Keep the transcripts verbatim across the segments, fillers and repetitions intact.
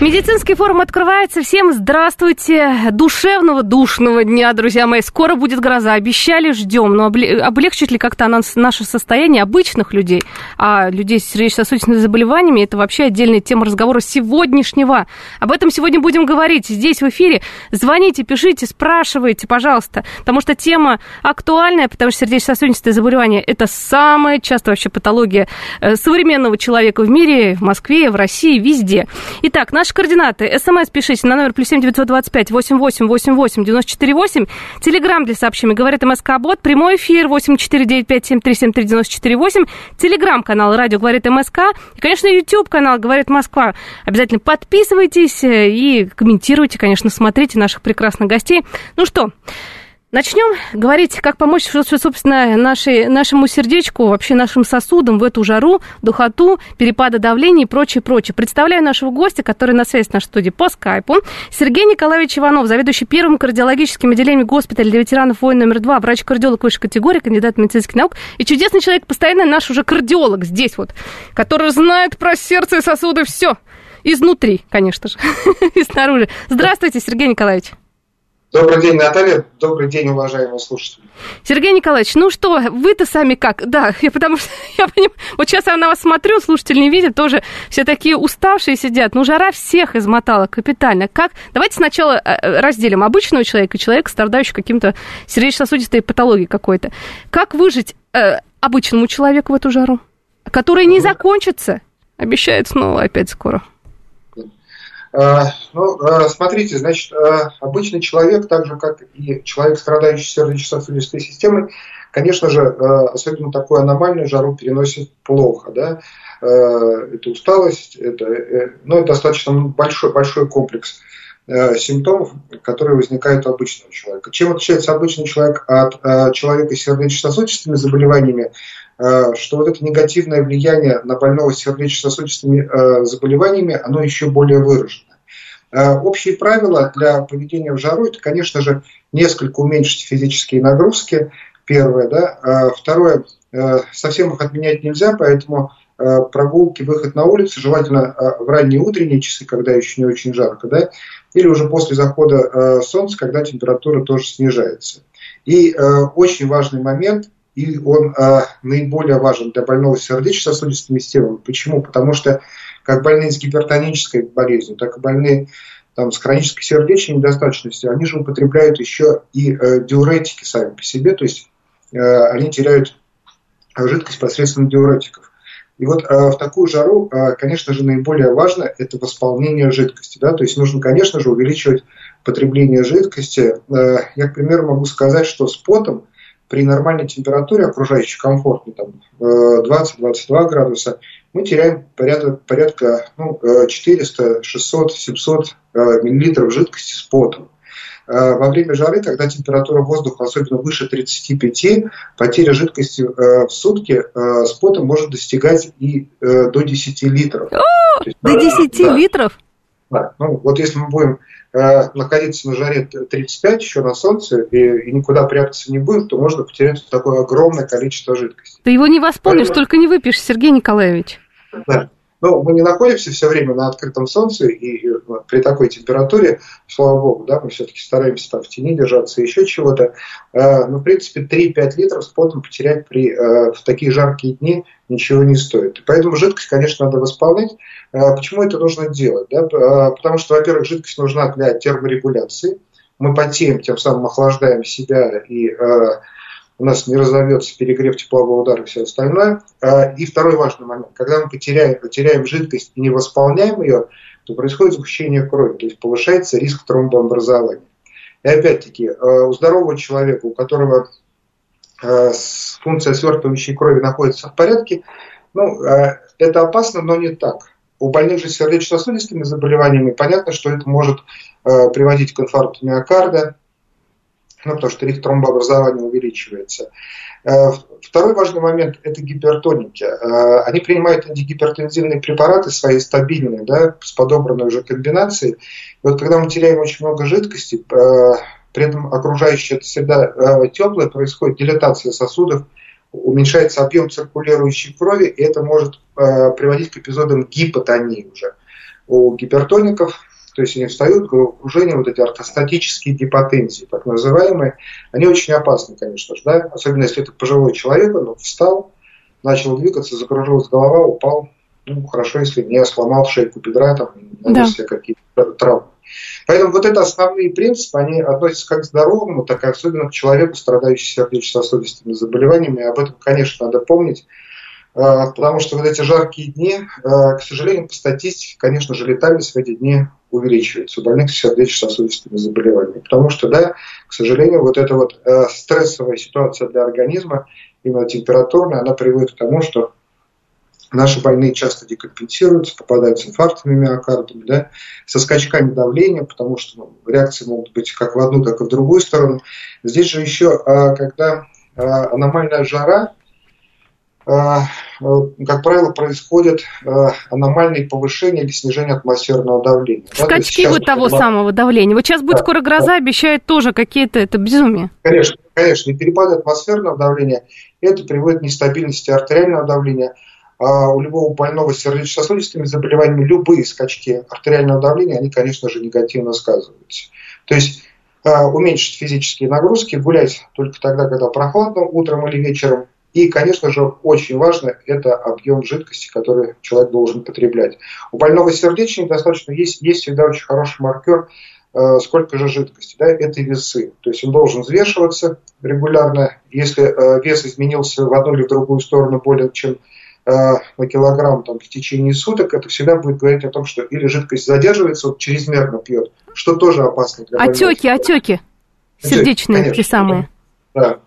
Медицинский форум открывается. Всем здравствуйте. Душевного, душного дня, друзья мои. Скоро будет гроза. Обещали, ждем. Но облегчит ли как-то она наше состояние обычных людей, а людей с сердечно-сосудистыми заболеваниями? Это вообще отдельная тема разговора сегодняшнего. Об этом сегодня будем говорить. Здесь в эфире. Звоните, пишите, спрашивайте, пожалуйста. Потому что тема актуальная, потому что сердечно-сосудистые заболевания – это самая частая вообще патология современного человека в мире, в Москве, в России, везде. Итак, наш координаты. СМС пишите на номер плюс семь девятьсот двадцать пять восемьдесят восемь восемьдесят восемь девяносто четыре восемь. Телеграмм для сообщений. Говорит МСК-бот. Прямой эфир восемь четыре девять пять семь три семь три девять четыре восемь. Телеграм-канал радио говорит МСК. И, конечно, YouTube-канал говорит Москва. Обязательно подписывайтесь и комментируйте, конечно, смотрите наших прекрасных гостей. Ну что, начнем говорить, как помочь, собственно, нашей, нашему сердечку, вообще нашим сосудам в эту жару, духоту, перепады давления и прочее, прочее. Представляю нашего гостя, который на связи с нашей студией по скайпу. Сергей Николаевич Иванов, заведующий первым кардиологическим отделением госпиталя для ветеранов войн номер два, врач-кардиолог высшей категории, кандидат медицинских наук и чудесный человек, постоянно наш уже кардиолог здесь вот, который знает про сердце и сосуды все. Изнутри, конечно же, и снаружи. Здравствуйте, Сергей Николаевич. Добрый день, Наталья. Добрый день, уважаемые слушатели. Сергей Николаевич, ну что, вы-то сами как? Да, я, потому что я понимаю, вот сейчас я на вас смотрю, слушатели не видят, тоже все такие уставшие сидят. Ну, жара всех измотала капитально. Как? Давайте сначала разделим обычного человека и человека, страдающего каким-то сердечно-сосудистой патологией какой-то. Как выжить э, обычному человеку в эту жару, которая не закончится? Обещает снова опять скоро. Ну, смотрите, значит, обычный человек, так же, как и человек, страдающий сердечно-сосудистой системой, конечно же, особенно такую аномальную жару переносит плохо, да, это усталость, это, ну, это достаточно большой, большой комплекс симптомов, которые возникают у обычного человека. Чем отличается обычный человек от человека с сердечно-сосудистыми заболеваниями? Что вот это негативное влияние на больного с сердечно-сосудистыми заболеваниями, оно еще более выражено. Общие правила для поведения в жару – это, конечно же, несколько уменьшить физические нагрузки, первое, да. Второе, совсем их отменять нельзя, поэтому прогулки, выход на улицу, желательно в ранние утренние часы, когда еще не очень жарко, да, или уже после захода солнца, когда температура тоже снижается. И очень важный момент, и он э, наиболее важен для больного с сердечно-сосудистыми системами. Почему? Потому что как больные с гипертонической болезнью, так и больные там, с хронической сердечной недостаточностью, они же употребляют еще и э, диуретики сами по себе, то есть э, они теряют жидкость посредством диуретиков. И вот э, в такую жару, э, конечно же, наиболее важно это восполнение жидкости. Да? То есть нужно, конечно же, увеличивать потребление жидкости. Э, я, к примеру, могу сказать, что с потом при нормальной температуре, окружающей комфортной, двадцать-двадцать два градуса, мы теряем порядка, порядка ну, четыреста, шестьсот, семьсот миллилитров жидкости с потом. Во время жары, когда температура воздуха особенно выше тридцати пяти, потеря жидкости в сутки с потом может достигать и до десяти литров. О, есть, до десяти да, литров? Да. Ну, вот если мы будем находиться на жаре тридцать пять, еще на солнце, и, и никуда прятаться не будет, то можно потерять такое огромное количество жидкости. Ты его не восполнишь, поэтому только не выпьешь, Сергей Николаевич. Да. Но мы не находимся все время на открытом солнце, и при такой температуре, слава богу, да, мы все-таки стараемся там в тени держаться, еще чего-то. Но, в принципе, три-пять литров с потом потерять при, в такие жаркие дни ничего не стоит. Поэтому жидкость, конечно, надо восполнять. Почему это нужно делать? Да? Потому что, во-первых, жидкость нужна для терморегуляции. Мы потеем, тем самым охлаждаем себя, и у нас не разовьется перегрев, теплового удара и все остальное. И второй важный момент. Когда мы потеряем, потеряем жидкость и не восполняем ее, то происходит сгущение крови, то есть повышается риск тромбообразования. И опять-таки, у здорового человека, у которого функция свертывающей крови находится в порядке, ну, это опасно, но не так. У больных же с сердечно-сосудистыми заболеваниями понятно, что это может э, приводить к инфаркту миокарда, ну, потому что их тромбообразование увеличивается. Э, второй важный момент – это гипертоники. Э, они принимают антигипертензивные препараты, свои стабильные, да, с подобранной уже комбинацией. И вот когда мы теряем очень много жидкости, э, при этом окружающая среда э, теплая, происходит дилатация сосудов, уменьшается объем циркулирующей крови, и это может э, приводить к эпизодам гипотонии уже. У гипертоников, то есть они встают, головокружение, вот эти ортостатические гипотензии, так называемые, они очень опасны, конечно же, да? Особенно если это пожилой человек, он встал, начал двигаться, закружилась голова, упал, ну хорошо, если не сломал шейку бедра, там, да, какие-то травмы. Поэтому вот это основные принципы, они относятся как к здоровому, так и особенно к человеку, страдающему сердечно-сосудистыми заболеваниями. И об этом, конечно, надо помнить, потому что вот эти жаркие дни, к сожалению, по статистике, конечно же, летальность в эти дни увеличивается у больных с сердечно-сосудистыми заболеваниями. Потому что, да, к сожалению, вот эта вот стрессовая ситуация для организма, именно температурная, она приводит к тому, что наши больные часто декомпенсируются, попадают с инфарктами миокардами, да, со скачками давления, потому что реакции могут быть как в одну, так и в другую сторону. Здесь же еще, когда аномальная жара, как правило, происходят аномальные повышения или снижение атмосферного давления. Скачки да, вот того была... самого давления. Вот сейчас будет да, скоро гроза, да. Обещает тоже какие-то, это безумие. Конечно, конечно. И перепады атмосферного давления, это приводит к нестабильности артериального давления. А у любого больного с сердечно-сосудистыми заболеваниями любые скачки артериального давления, они, конечно же, негативно сказываются. То есть а, уменьшить физические нагрузки, гулять только тогда, когда прохладно, утром или вечером. И, конечно же, очень важно, это объем жидкости, который человек должен потреблять. У больного сердечника достаточно есть, есть всегда очень хороший маркер, э, сколько же жидкости, да, это весы. То есть он должен взвешиваться регулярно. Если э, вес изменился в одну или в другую сторону более чем на килограмм там, в течение суток, это всегда будет говорить о том, что или жидкость задерживается, он чрезмерно пьет, что тоже опасно для больного. Отеки, отеки сердечные, конечно, те самые. Да.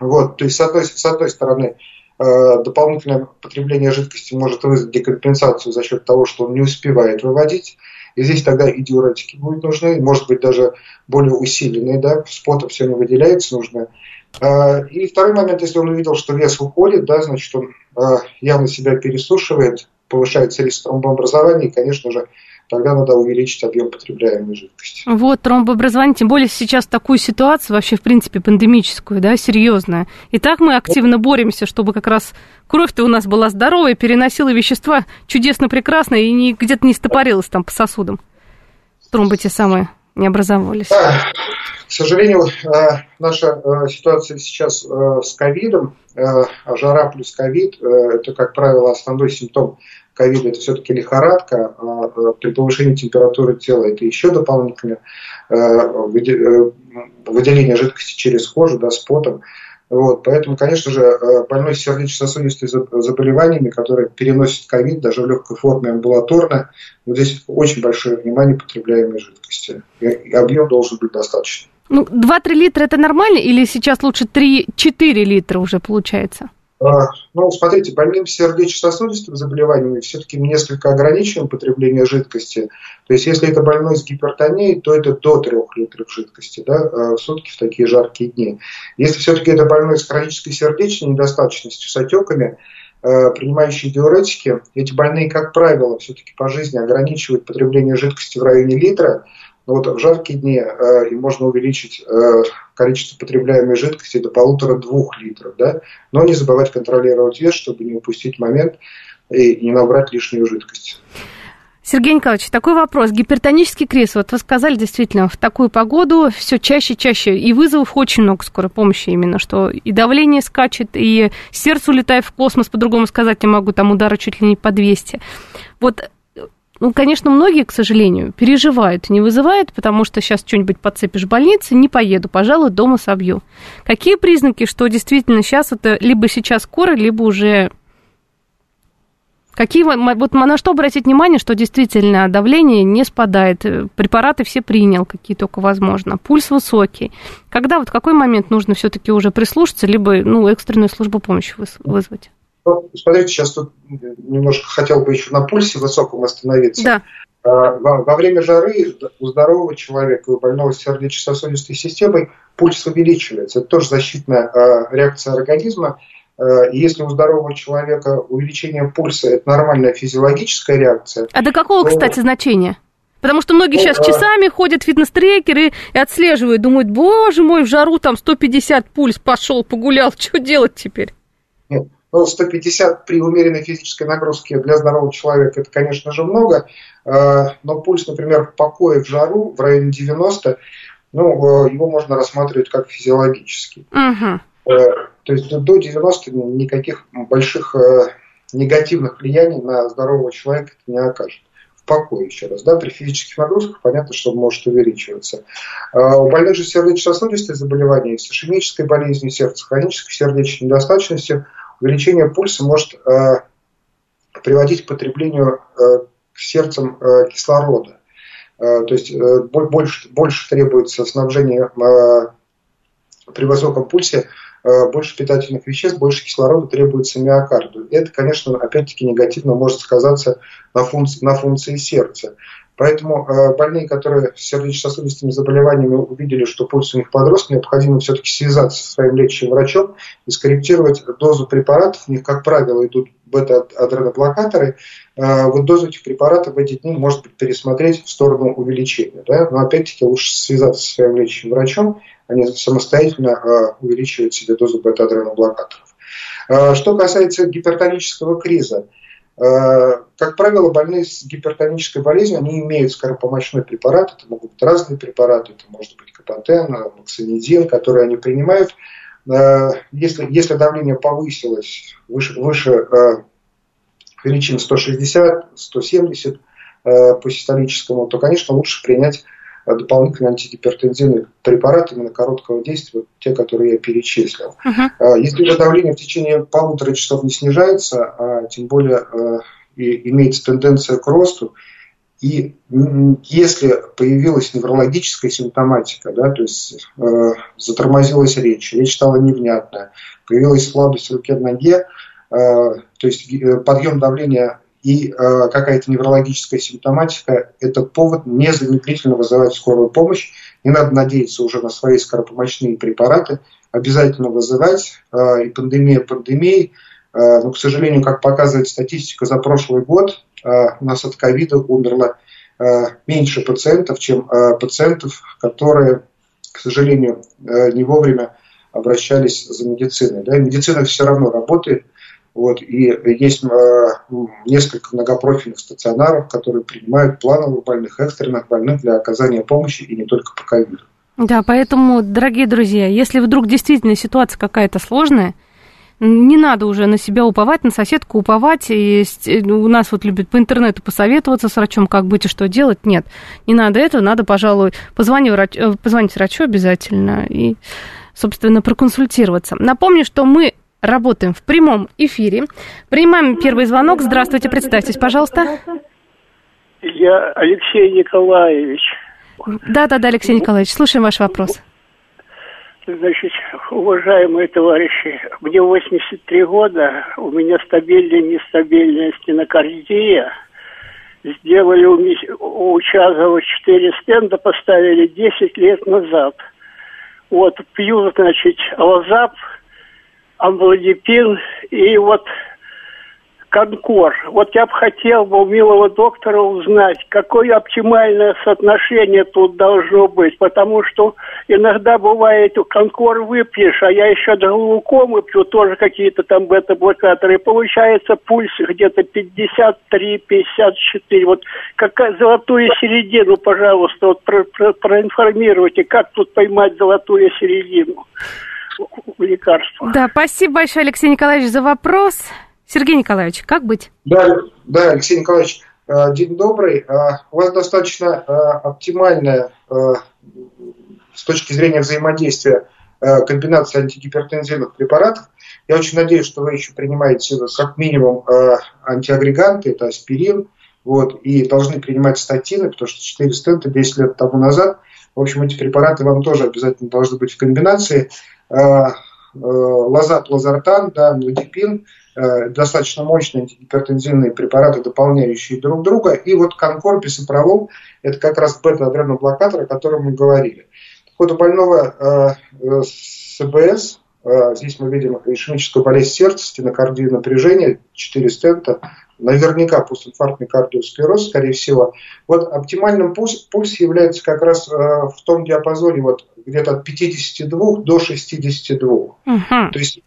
Вот, то есть, с одной, с одной стороны, дополнительное потребление жидкости может вызвать декомпенсацию за счет того, что он не успевает выводить. И здесь тогда и диуретики будут нужны, может быть, даже более усиленные, да, с потом все не выделяется, нужно. И второй момент, если он увидел, что вес уходит, да, значит, он явно себя пересушивает, повышается риск тромбообразования, и, конечно же, тогда надо увеличить объем потребляемой жидкости. Вот, тромбообразование, тем более сейчас такую ситуацию, вообще, в принципе, пандемическую, да, серьезную. И так мы активно боремся, чтобы как раз кровь-то у нас была здоровая, переносила вещества чудесно, прекрасно, и где-то не стопорилась там по сосудам. Тромбы те самые не образовывались. Да. К сожалению, наша ситуация сейчас с ковидом, а жара плюс ковид, это, как правило, основной симптом ковида, это все-таки лихорадка, а при повышении температуры тела это еще дополнительное выделение жидкости через кожу, да, с потом. Вот, поэтому, конечно же, больной с сердечно-сосудистыми заболеваниями, которые переносят ковид, даже в легкой форме амбулаторно, вот здесь очень большое внимание потребляемой жидкости. И объем должен быть достаточным. Ну, два-три литра это нормально, или сейчас лучше три-четыре литра уже получается? Ну, смотрите, больным сердечно-сосудистыми заболеваниями все-таки несколько ограничиваем потребление жидкости. То есть, если это больной с гипертонией, то это до трёх литров жидкости, да, в сутки в такие жаркие дни. Если все-таки это больной с хронической сердечной недостаточностью, с отеками, принимающие диуретики, эти больные, как правило, все-таки по жизни ограничивают потребление жидкости в районе литра. Но вот в жаркие дни э, и можно увеличить э, количество потребляемой жидкости до полутора-двух литров, да? Но не забывать контролировать вес, чтобы не упустить момент и не набрать лишнюю жидкость. Сергей Николаевич, такой вопрос. Гипертонический криз, вот вы сказали, действительно, в такую погоду все чаще, чаще, и вызовов очень много скорой помощи именно, что и давление скачет, и сердце улетает в космос, по-другому сказать не могу, там удары чуть ли не по двести. Вот. Ну, конечно, многие, к сожалению, переживают, не вызывают, потому что сейчас что-нибудь подцепишь в больнице, не поеду, пожалуй, дома собью. Какие признаки, что действительно сейчас это либо сейчас скоро, либо уже... Какие, вот на что обратить внимание, что действительно давление не спадает, препараты все принял, какие только возможно, пульс высокий. Когда, вот в какой момент нужно все-таки уже прислушаться, либо ну, экстренную службу помощи вызвать? Смотрите, сейчас тут немножко хотел бы еще на пульсе высоком остановиться. Да. Во, во время жары у здорового человека, у больного сердечно-сосудистой системой пульс увеличивается. Это тоже защитная э, реакция организма. Э, если у здорового человека увеличение пульса – это нормальная физиологическая реакция. А до какого, то, кстати, значения? Потому что многие ну, сейчас а... часами ходят фитнес-трекеры и отслеживают, думают, боже мой, в жару там сто пятьдесят пульс пошел, погулял, что делать теперь? Нет. Ну, сто пятьдесят при умеренной физической нагрузке для здорового человека – это, конечно же, много. Но пульс, например, в покое в жару в районе девяноста, ну, его можно рассматривать как физиологический. Угу. То есть до девяноста никаких больших негативных влияний на здорового человека это не окажет. В покое еще раз. Да? При физических нагрузках понятно, что он может увеличиваться. У больных же сердечно-сосудистых заболеваний, с ишемической болезнью сердца, хронической сердечной недостаточностью – увеличение пульса может э, приводить к потреблению э, сердцем э, кислорода. Э, то есть э, больше, больше требуется снабжение э, при высоком пульсе, э, больше питательных веществ, больше кислорода требуется миокарду. Это, конечно, опять-таки негативно может сказаться на функции, на функции сердца. Поэтому э, больные, которые с сердечно-сосудистыми заболеваниями увидели, что пульс у них подрос, необходимо все-таки связаться со своим лечащим врачом и скорректировать дозу препаратов. У них, как правило, идут бета-адреноблокаторы. Э, вот дозу этих препаратов в эти дни может быть пересмотреть в сторону увеличения. Да? Но опять-таки лучше связаться со своим лечащим врачом, а не самостоятельно э, увеличивать себе дозу бета-адреноблокаторов. Э, что касается гипертонического криза. Как правило, больные с гипертонической болезнью, они имеют скоропомощной препарат, это могут быть разные препараты, это может быть капотен, максонидин, которые они принимают. Если, если давление повысилось выше, выше величин сто шестьдесят - сто семьдесят по систолическому, то, конечно, лучше принять дополнительные антигипертензивные препараты именно короткого действия, те, которые я перечислил. Uh-huh. Если же давление в течение полутора часов не снижается, а тем более э, имеется тенденция к росту, и если появилась неврологическая симптоматика, да, то есть э, затормозилась речь, речь стала невнятная, появилась слабость в руке, в ноге, э, то есть э, подъем давления и э, какая-то неврологическая симптоматика, это повод незамедлительно вызывать скорую помощь. Не надо надеяться уже на свои скоропомощные препараты, обязательно вызывать. Э, и пандемия пандемией, э, но, к сожалению, как показывает статистика за прошлый год, э, у нас от ковида умерло э, меньше пациентов, чем э, пациентов, которые, к сожалению, э, не вовремя обращались за медициной. Да? Медицина все равно работает. Вот, и есть э, несколько многопрофильных стационаров, которые принимают плановых больных, экстренных больных для оказания помощи, и не только по ковиду. Да, поэтому, дорогие друзья, если вдруг действительно ситуация какая-то сложная, не надо уже на себя уповать, на соседку уповать. И у нас вот любят по интернету посоветоваться с врачом, как быть и что делать. Нет, не надо этого, надо, пожалуй, позвонить врачу, позвонить врачу обязательно и, собственно, проконсультироваться. Напомню, что мы работаем в прямом эфире. Принимаем первый звонок. Здравствуйте, представьтесь, пожалуйста. Я Алексей Николаевич. Да-да-да, Алексей Николаевич, слушаем ваш вопрос. Значит, уважаемые товарищи, мне восемьдесят три года, у меня стабильная и нестабильная стенокардия. Сделали у, у Чазова четыре стенда, поставили десять лет назад. Вот, пью, значит, Алазап, амлодипин и вот конкор. Вот я бы хотел бы у милого доктора узнать, какое оптимальное соотношение тут должно быть, потому что иногда бывает, конкор выпьешь, а я еще глаукомы пью, тоже какие-то там бета-блокаторы, и получается пульс где-то пятьдесят три - пятьдесят четыре. Вот какая золотую середину, пожалуйста, вот про- про- проинформируйте, как тут поймать золотую середину. Лекарства. Да, спасибо большое, Алексей Николаевич, за вопрос. Сергей Николаевич, как быть? Да, да, Алексей Николаевич, день добрый. У вас достаточно оптимальная с точки зрения взаимодействия комбинация антигипертензивных препаратов. Я очень надеюсь, что вы еще принимаете как минимум антиагреганты, это аспирин, вот, и должны принимать статины, потому что четыре стента десять лет тому назад. В общем, эти препараты вам тоже обязательно должны быть в комбинации. Лазап, лазартан, да, амлодипин, достаточно мощные антигипертензивные препараты, дополняющие друг друга. И вот конкорписопровол – это как раз бета-адреноблокатор, о котором мы говорили. Вот у больного СБС, здесь мы видим ишемическую болезнь сердца, стенокардию, напряжение, четыре стента, наверняка постинфарктный кардиосклероз, скорее всего. Вот оптимальным пульс, пульс является как раз в том диапазоне вот где-то от пятидесяти двух до шестидесяти двух. Угу. То есть,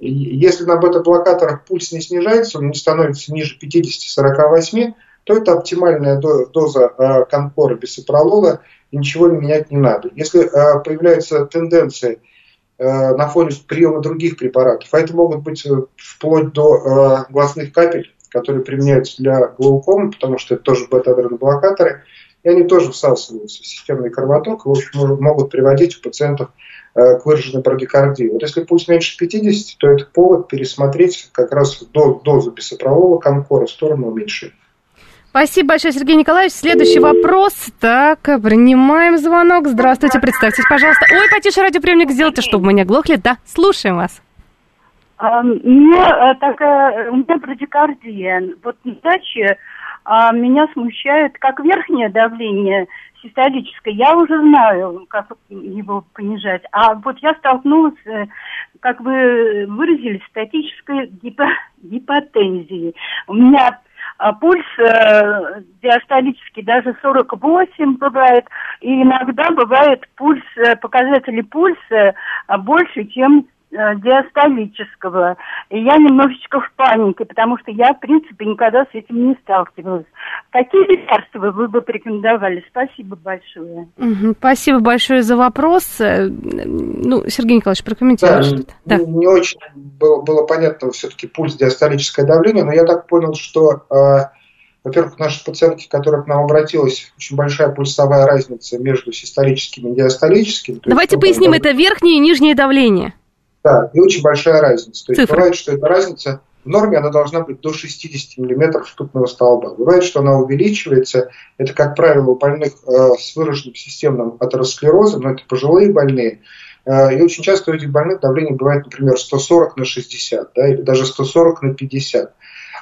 если на бета-блокаторах пульс не снижается, он не становится ниже пятидесяти — сорока восьми, то это оптимальная доза конкорписопровола, и ничего менять не надо. Если э, появляются тенденции э, на фоне приема других препаратов, а это могут быть вплоть до э, глазных капель, которые применяются для глаукомы, потому что это тоже бета-адреноблокаторы, и они тоже всасываются в системный кровоток, и в общем, могут приводить у пациентов э, к выраженной брадикардии. Вот если пульс меньше пятидесяти, то это повод пересмотреть как раз до, дозу бисопровола конкора в сторону уменьшения. Спасибо большое, Сергей Николаевич. Следующий вопрос. Так, принимаем звонок. Здравствуйте, представьтесь, пожалуйста. Ой, потише радиоприемник сделайте, чтобы мы не оглохли. Да, слушаем вас. А, мне такая, у меня брадикардия. Вот на даче а, меня смущает как верхнее давление систолическое. Я уже знаю, как его понижать. А вот я столкнулась, как вы выразились, с статической гипо- гипотензией. У меня... А пульс э, диастолический даже сорок восемь бывает, и иногда бывает пульс, показатели пульса больше, чем э, диастолического. И я немножечко в панике, потому что я, в принципе, никогда с этим не сталкивалась. Какие лекарства вы бы порекомендовали? Спасибо большое. Угу, спасибо большое за вопрос. Ну, Сергей Николаевич, прокомментируйте. Да, да. Не очень было, было понятно все-таки пульс, диастолическое давление, но я так понял, что, э, во-первых, наши пациентки, которые к нам обратились, очень большая пульсовая разница между систолическим и диастолическим. Давайте есть, поясним, это верхнее и нижнее давление. Да, и очень большая разница. То есть Цифры. Бывает, что эта разница... В норме она должна быть до шестидесяти миллиметров ртутного столба. Бывает, что она увеличивается. Это, как правило, у больных э, с выраженным системным атеросклерозом, но это пожилые больные. Э, и очень часто у этих больных давление бывает, например, сто сорок на шестьдесят, да, или даже сто сорок на пятьдесят.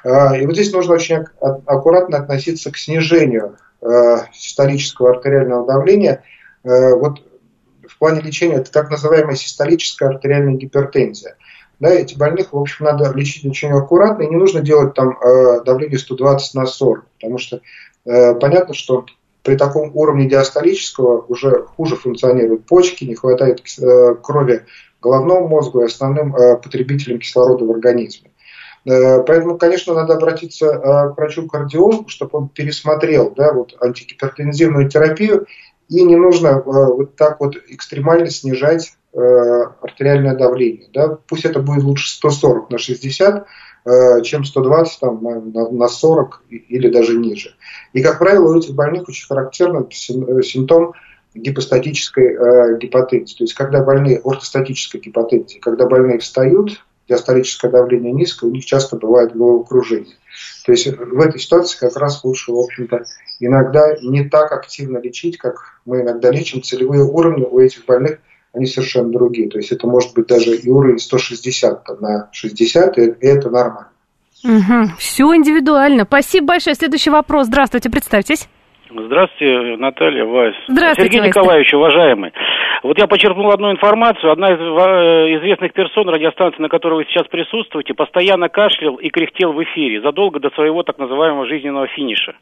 Э, и вот здесь нужно очень ак- аккуратно относиться к снижению э, систолического артериального давления. Э, вот в плане лечения это так называемая систолическая артериальная гипертензия. Да, эти больных, в общем, надо лечить очень аккуратно, и не нужно делать там э, давление сто двадцать на сорок, потому что э, понятно, что при таком уровне диастолического уже хуже функционируют почки, не хватает э, крови головному мозгу и основным э, потребителям кислорода в организме. Э, поэтому, конечно, надо обратиться э, к врачу-кардиологу, чтобы он пересмотрел, да, вот, антигипертензивную терапию, и не нужно э, вот так вот экстремально снижать артериальное давление, да? Пусть это будет лучше сто сорок на шестьдесят, чем сто двадцать там, на, на сорок или даже ниже. И, как правило, у этих больных очень характерен симптом гипостатической э, гипотензии. То есть, когда больные ортостатической гипотензии, когда больные встают, диастолическое давление низкое, у них часто бывает головокружение. То есть, в этой ситуации как раз лучше, в общем-то, иногда не так активно лечить, как мы иногда лечим. Целевые уровни у этих больных они совершенно другие. То есть это может быть даже и уровень сто шестьдесят на шестьдесят, и это нормально. Угу. Все индивидуально. Спасибо большое. Следующий вопрос. Здравствуйте, представьтесь. Здравствуйте, Наталья, Вась. Здравствуйте, Сергей Николаевич, уважаемый. Вот я почерпнул одну информацию. Одна из известных персон радиостанции, на которой вы сейчас присутствуете, постоянно кашлял и кряхтел в эфире задолго до своего так называемого жизненного финиша,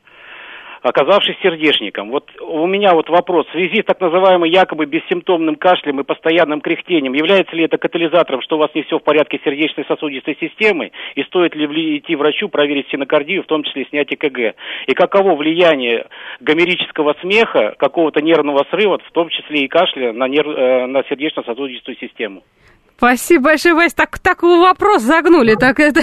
оказавшись сердечником. Вот у меня вот вопрос. В связи с так называемым якобы бессимптомным кашлем и постоянным кряхтением, является ли это катализатором, что у вас не все в порядке с сердечно-сосудистой системой, и стоит ли идти врачу проверить стенокардию, в том числе снять ЭКГ? И каково влияние гомерического смеха, какого-то нервного срыва, в том числе и кашля, на, нерв... на сердечно-сосудистую систему? Спасибо большое, Вась. Так, так вопрос загнули. Так, это...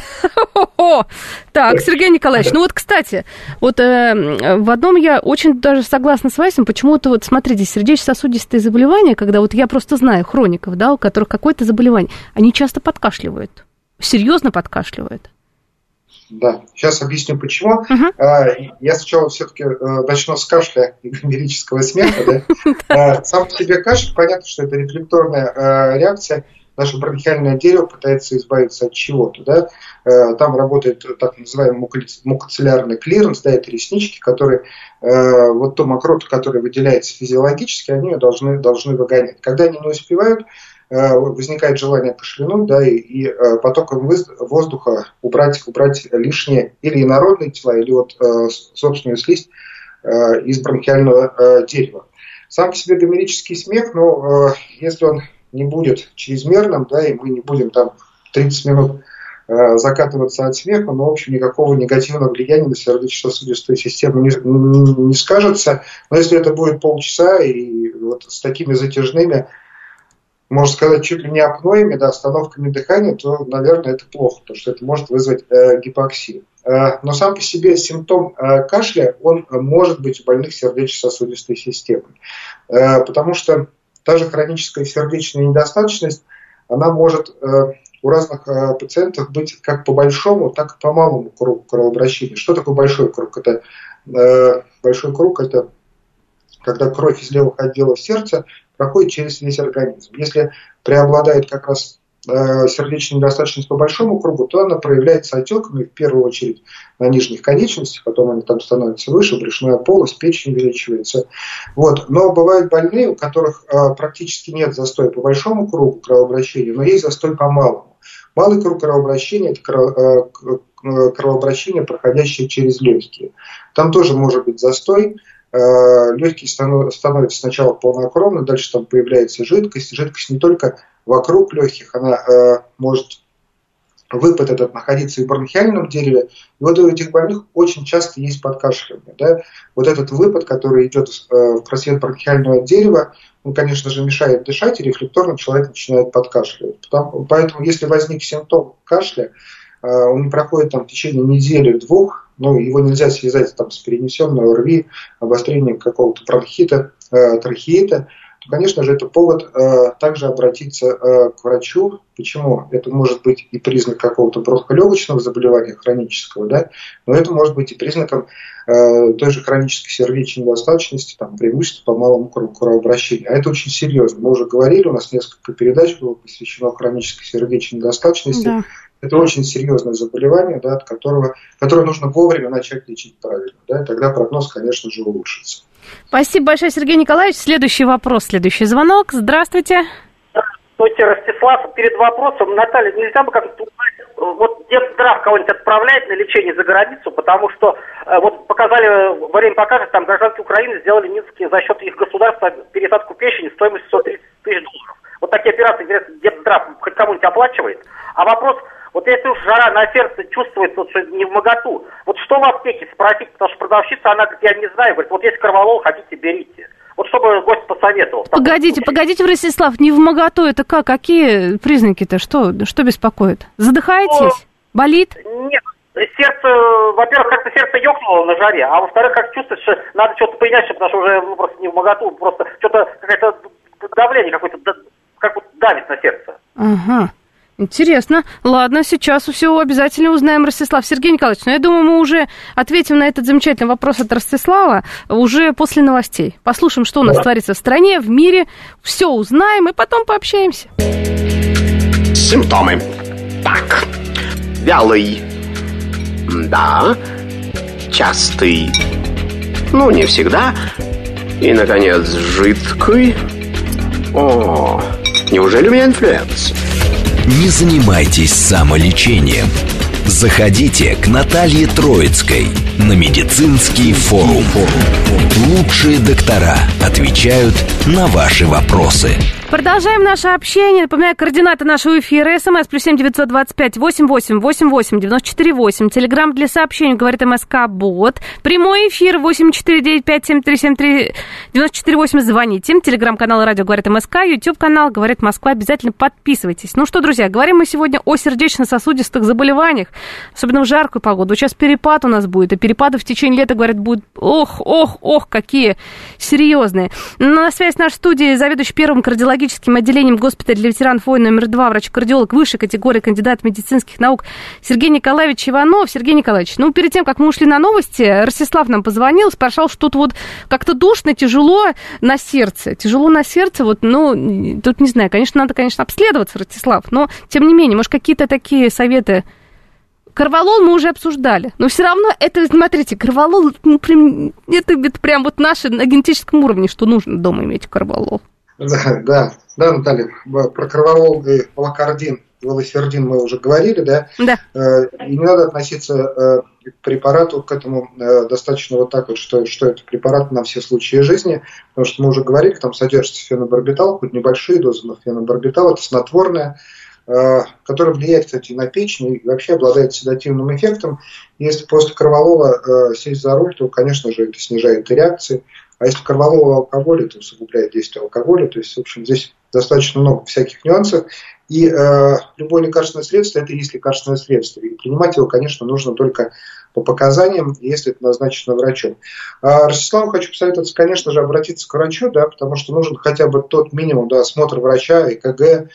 так, Сергей Николаевич, ну вот, кстати, вот э, в одном я очень даже согласна с Васем, почему-то, вот, смотрите, сердечно-сосудистые заболевания, когда вот я просто знаю хроников, да, у которых какое-то заболевание, они часто подкашливают, серьезно подкашливают. Да, сейчас объясню, почему. Uh-huh. Я сначала все-таки начну с кашля и гомерического смеха. Сам по себе кашель, понятно, что это рефлекторная реакция, Наше бронхиальное дерево пытается избавиться от чего-то. Да? Там работает так называемый мукоцеллярный клиренс, да, это реснички, которые, вот ту мокроту, которая выделяется физиологически, они ее должны, должны выгонять. Когда они не успевают, возникает желание кашлянуть, да, и, и потоком воздуха убрать, убрать лишнее или инородные тела, или вот собственную слизь из бронхиального дерева. Сам по себе гомерический смех, но если он не будет чрезмерным, да, и мы не будем там тридцать минут э, закатываться от смеха, но, в общем, никакого негативного влияния на сердечно-сосудистую систему не, не, не скажется. Но если это будет полчаса, и вот с такими затяжными, можно сказать, чуть ли не апноями, да, остановками дыхания, то, наверное, это плохо, потому что это может вызвать э, гипоксию. Э, но сам по себе симптом э, кашля, он э, может быть у больных сердечно-сосудистой системы, э, потому что та же хроническая сердечная недостаточность, она может э, у разных э, пациентов быть как по большому, так и по малому кругу кровообращения. Что такое большой круг? Это, э, большой круг – это когда кровь из левых отделов сердца проходит через весь организм. Если преобладает как раз э, сердечная недостаточность по большому кругу, то она проявляется отеками, в первую очередь, на нижних конечностях, потом они там становятся выше, брюшная полость, печень увеличивается. Вот. Но бывают больные, у которых э, практически нет застоя по большому кругу кровообращения, но есть застой по малому. Малый круг кровообращения – это кровообращение, проходящее через легкие. Там тоже может быть застой. Легкие становятся сначала полнокровны, дальше там появляется жидкость. Жидкость не только вокруг легких, она э, может, выпад этот, находиться и в бронхиальном дереве. И вот у этих больных очень часто есть подкашливание. Да? Вот этот выпад, который идет э, в просвет бронхиального дерева, он, конечно же, мешает дышать, и рефлекторно человек начинает подкашливать. Потому, поэтому, если возник симптом кашля, э, он не проходит там в течение недели-двух, но его нельзя связать там с перенесенной ОРВИ, обострением какого-то бронхита, э, трахеита, то, конечно же, это повод э, также обратиться э, к врачу. Почему? Это может быть и признак какого-то бронхолегочного заболевания хронического, да? Но это может быть и признаком э, той же хронической сердечной недостаточности, там, преимущества по малому кругу кровообращения. А это очень серьезно. Мы уже говорили, у нас несколько передач было посвящено хронической сердечной недостаточности. Да. Это очень серьезное заболевание, да, от которого, которое нужно вовремя начать лечить правильно. Да, и тогда прогноз, конечно же, улучшится. Спасибо большое, Сергей Николаевич. Следующий вопрос, следующий звонок. Здравствуйте. Здравствуйте, Ростислав. Перед вопросом, Наталья, нельзя бы как-то узнать, вот Держздрав кого-нибудь отправляет на лечение за границу, потому что вот показали, время покажет, там гражданки Украины сделали Минские за счет их государства пересадку печени стоимостью сто тридцать тысяч долларов. Вот такие операции, интересно, Держздрав хоть кому-нибудь оплачивает. А вопрос... Вот если уж жара на сердце чувствуется, вот, что не в моготу, вот что в аптеке спросить, потому что продавщица, она говорит, я не знаю, говорит, вот если корвалол, хотите, берите. Вот чтобы гость посоветовал. Погодите, погодите, Ростислав, не в моготу, это как? Какие признаки-то? Что, что беспокоит? Задыхаетесь? Ну, болит? Нет, сердце, во-первых, как-то сердце ёкнуло на жаре, а во-вторых, как чувствуешь, что надо что-то принять, потому что уже ну, просто не в моготу, просто что-то, какое-то давление какое-то, как будто давит на сердце. Ага. Интересно. Ладно, сейчас все обязательно узнаем, Ростислав. Сергей Николаевич, ну я думаю, мы уже ответим на этот замечательный вопрос от Ростислава уже после новостей. Послушаем, что у нас да. творится в стране, в мире. Все узнаем и потом пообщаемся. Симптомы. Так. Вялый. Да. Частый. Ну, не всегда. И, наконец, жидкий. О, неужели у меня инфлюенс? Не занимайтесь самолечением. Заходите к Наталье Троицкой на медицинский форум. Лучшие доктора отвечают на ваши вопросы. Продолжаем наше общение. Напоминаю, координаты нашего эфира. СМС плюс семь девятьсот двадцать пять восемьдесят восемь восемьдесят восемь девяносто четыре восемь. Телеграмм для сообщений, говорит МСК-бот. Прямой эфир восемь четыре девять пять семь три семь три девять четыре восемь. Звоните. Телеграм-канал «Радио говорит МСК». Ютуб-канал «Говорит Москва». Обязательно подписывайтесь. Ну что, друзья, говорим мы сегодня о сердечно-сосудистых заболеваниях. Особенно в жаркую погоду. Сейчас перепад у нас будет. И перепады в течение лета, говорят, будут ох, ох, ох, какие серьезные. На связь с нашей студией заведующий первым кардиологическим неврологическим отделением госпиталя для ветеранов войн номер два врач-кардиолог высшей категории, кандидат медицинских наук Сергей Николаевич Иванов. Сергей Николаевич, ну, перед тем, как мы ушли на новости, Ростислав нам позвонил, спрашивал, что тут вот как-то душно, тяжело на сердце. Тяжело на сердце, вот, ну, тут не знаю, конечно, надо, конечно, обследоваться, Ростислав, но, тем не менее, может, какие-то такие советы. Корвалол мы уже обсуждали, но все равно это, смотрите, корвалол, ну, прям, это, это прям вот наше на генетическом уровне, что нужно дома иметь корвалол. Да, да, да, Наталья, про корвалол и волокардин, волосердин мы уже говорили, да? Да. И не надо относиться к препарату, к этому достаточно вот так вот, что, что это препарат на все случаи жизни, потому что мы уже говорили, там содержится фенобарбитал, хоть небольшие дозы, но фенобарбитал, это снотворное, который влияет, кстати, на печень и вообще обладает седативным эффектом. Если после корвалола э, сесть за руль, то, конечно же, это снижает реакции. А если корвалол алкоголя, то усугубляет действие алкоголя. То есть, в общем, здесь достаточно много всяких нюансов. И э, любое лекарственное средство – это и есть лекарственное средство. И принимать его, конечно, нужно только по показаниям, если это назначено врачом. А Ростиславу хочу посоветовать, конечно же, обратиться к врачу, да, потому что нужен хотя бы тот минимум, да, осмотр врача, ЭКГ, э,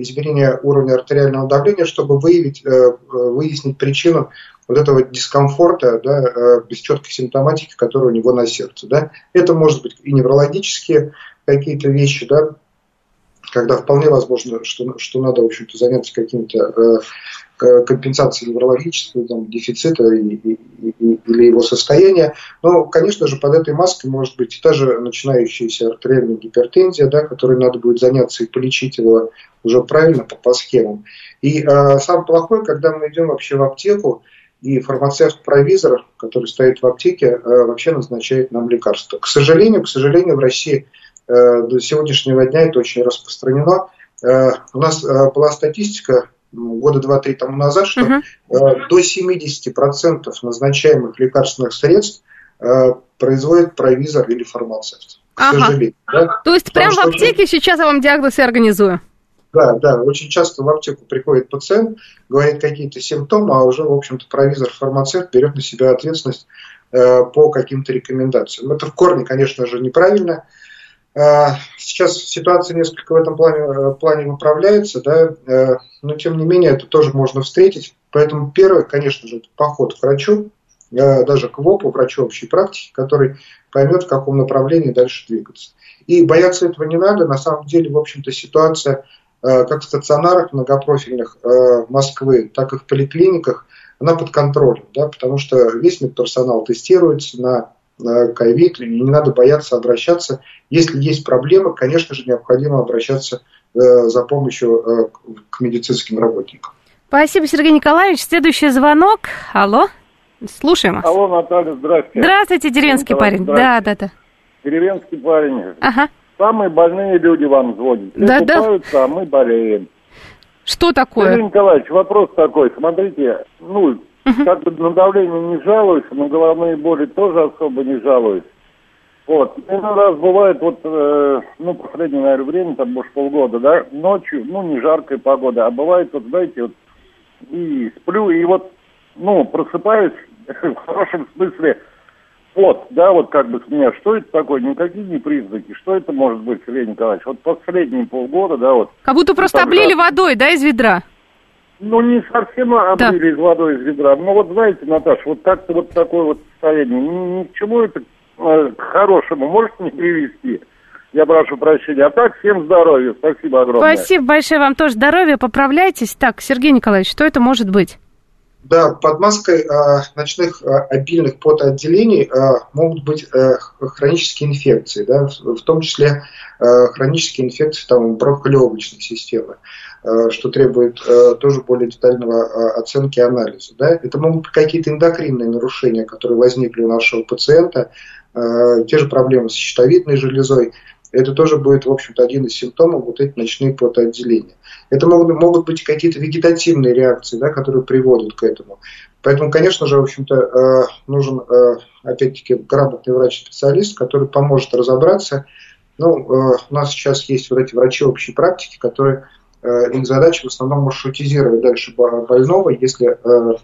измерение уровня артериального давления, чтобы выявить, э, выяснить причину вот этого дискомфорта, да, э, без четкой симптоматики, которая у него на сердце. Да. Это может быть и неврологические какие-то вещи, да, когда вполне возможно, что, что надо, в общем-то, заняться каким-то э, компенсацией неврологического там, дефицита и, и, и, или его состояния. Но, конечно же, под этой маской может быть и та же начинающаяся артериальная гипертензия, да, которой надо будет заняться и полечить его уже правильно по, по схемам. И э, самое плохое, когда мы идем вообще в аптеку, и фармацевт-провизор, который стоит в аптеке, э, вообще назначает нам лекарства. К сожалению, к сожалению, в России до сегодняшнего дня это очень распространено. У нас была статистика года два-три тому назад, что uh-huh. до семьдесят процентов назначаемых лекарственных средств производит провизор или фармацевт. К ага. сожалению. Да? То есть потому прямо что в аптеке очень... сейчас я вам диагноз и организую? Да, да. Очень часто в аптеку приходит пациент, говорит какие-то симптомы, а уже, в общем-то, провизор-фармацевт берет на себя ответственность по каким-то рекомендациям. Это в корне, конечно же, неправильно. Сейчас ситуация несколько в этом плане, плане управляется, да, но тем не менее это тоже можно встретить. Поэтому первое, конечно же, это поход к врачу, даже к ВОПу, врачу общей практики, который поймет, в каком направлении дальше двигаться. И бояться этого не надо. На самом деле, в общем-то, ситуация как в стационарах многопрофильных Москвы, так и в поликлиниках, она под контролем, да, потому что весь медперсонал тестируется на ковид, и не надо бояться обращаться. Если есть проблемы, конечно же, необходимо обращаться э, за помощью э, к медицинским работникам. Спасибо, Сергей Николаевич. Следующий звонок. Алло, слушаем вас. Алло, Наталья, здравствуйте. Здравствуйте, деревенский парень. Да, да, да. Деревенский парень. Ага. Самые больные люди вам звонят. Да, да. Купаются, а мы болеем. Что такое? Сергей Николаевич, вопрос такой. Смотрите, ну... как бы на давление не жалуюсь, на головные боли тоже особо не жалуюсь. Вот. Иногда раз бывает, вот, э, ну, последнее, наверное, время, там, может, полгода, да, ночью, ну, не жаркая погода, а бывает, вот, знаете, вот, и сплю, и вот, ну, просыпаюсь, в хорошем смысле, вот, да, вот, как бы с меня, что это такое, никакие не признаки, что это может быть, Сергей Николаевич, вот, последние полгода, да, вот. Как будто просто там, облили да, водой, да, из ведра? Ну, не совсем облили да. водой из ведра. Но вот, знаете, Наташа, вот как-то вот такое вот состояние. Ни, ни к чему это э, к хорошему может не привести. Я прошу прощения. А так, всем здоровья. Спасибо огромное. Спасибо большое вам тоже. Здоровья. Поправляйтесь. Так, Сергей Николаевич, что это может быть? Да, под маской э, ночных э, обильных потоотделений э, могут быть э, хронические инфекции, да, в, в том числе э, хронические инфекции там, бронхолегочной системы, э, что требует э, тоже более детального э, оценки и анализа. Да. Это могут быть какие-то эндокринные нарушения, которые возникли у нашего пациента, э, те же проблемы с щитовидной железой. Это тоже будет, в общем-то, один из симптомов вот эти ночные потоотделения. Это могут, могут быть какие-то вегетативные реакции, да, которые приводят к этому. Поэтому, конечно же, в общем-то, э, нужен, э, опять-таки, грамотный врач-специалист, который поможет разобраться. Ну, э, у нас сейчас есть вот эти врачи общей практики, которые, э, их задача в основном маршрутизировать дальше больного, если э,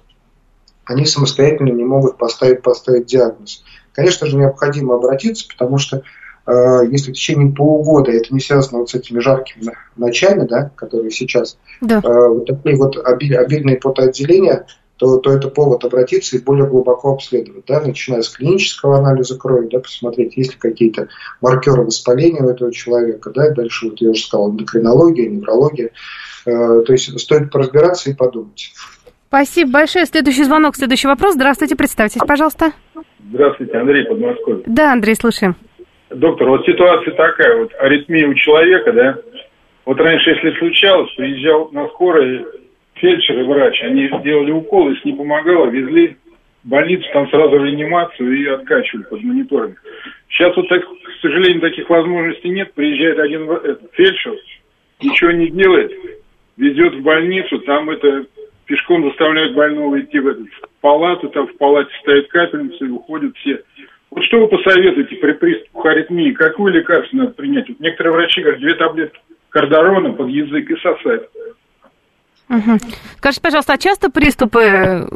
они самостоятельно не могут поставить, поставить диагноз. Конечно же, необходимо обратиться, потому что если в течение полугода, это не связано вот с этими жаркими ночами, да, которые сейчас, да. вот такие вот обильные потоотделения, то, то это повод обратиться и более глубоко обследовать, да, начиная с клинического анализа крови, да, посмотреть, есть ли какие-то маркеры воспаления у этого человека, да, дальше, вот я уже сказал, эндокринология, неврология, э, то есть стоит поразбираться и подумать. Спасибо большое. Следующий звонок, следующий вопрос. Здравствуйте, представьтесь, пожалуйста. Здравствуйте, Андрей, Подмосковье. Да, Андрей, слушаем. Доктор, вот ситуация такая, вот аритмия у человека, да, вот раньше, если случалось, приезжал на скорой фельдшер и врач, они делали укол, если не помогало, везли в больницу, там сразу в реанимацию и откачивали под мониторинг. Сейчас вот, так, к сожалению, таких возможностей нет, приезжает один этот, фельдшер, ничего не делает, везет в больницу, там это пешком заставляют больного идти в, этот, в палату, там в палате стоит капельница и уходят все. Вот что вы посоветуете при приступах аритмии, какое лекарство надо принять? Вот некоторые врачи говорят, две таблетки кардарона под язык и сосать. Угу. Скажите, пожалуйста, а часто приступы,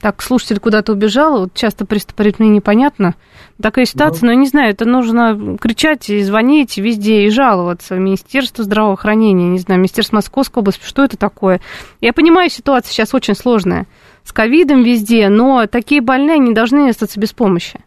так, слушатель куда-то убежал, вот часто приступы аритмии непонятно, такая ситуация, да. но я не знаю, это нужно кричать и звонить везде и жаловаться в Министерство здравоохранения, не знаю, Министерство Московской области, что это такое? Я понимаю, ситуация сейчас очень сложная, с ковидом везде, но такие больные не должны остаться без помощи.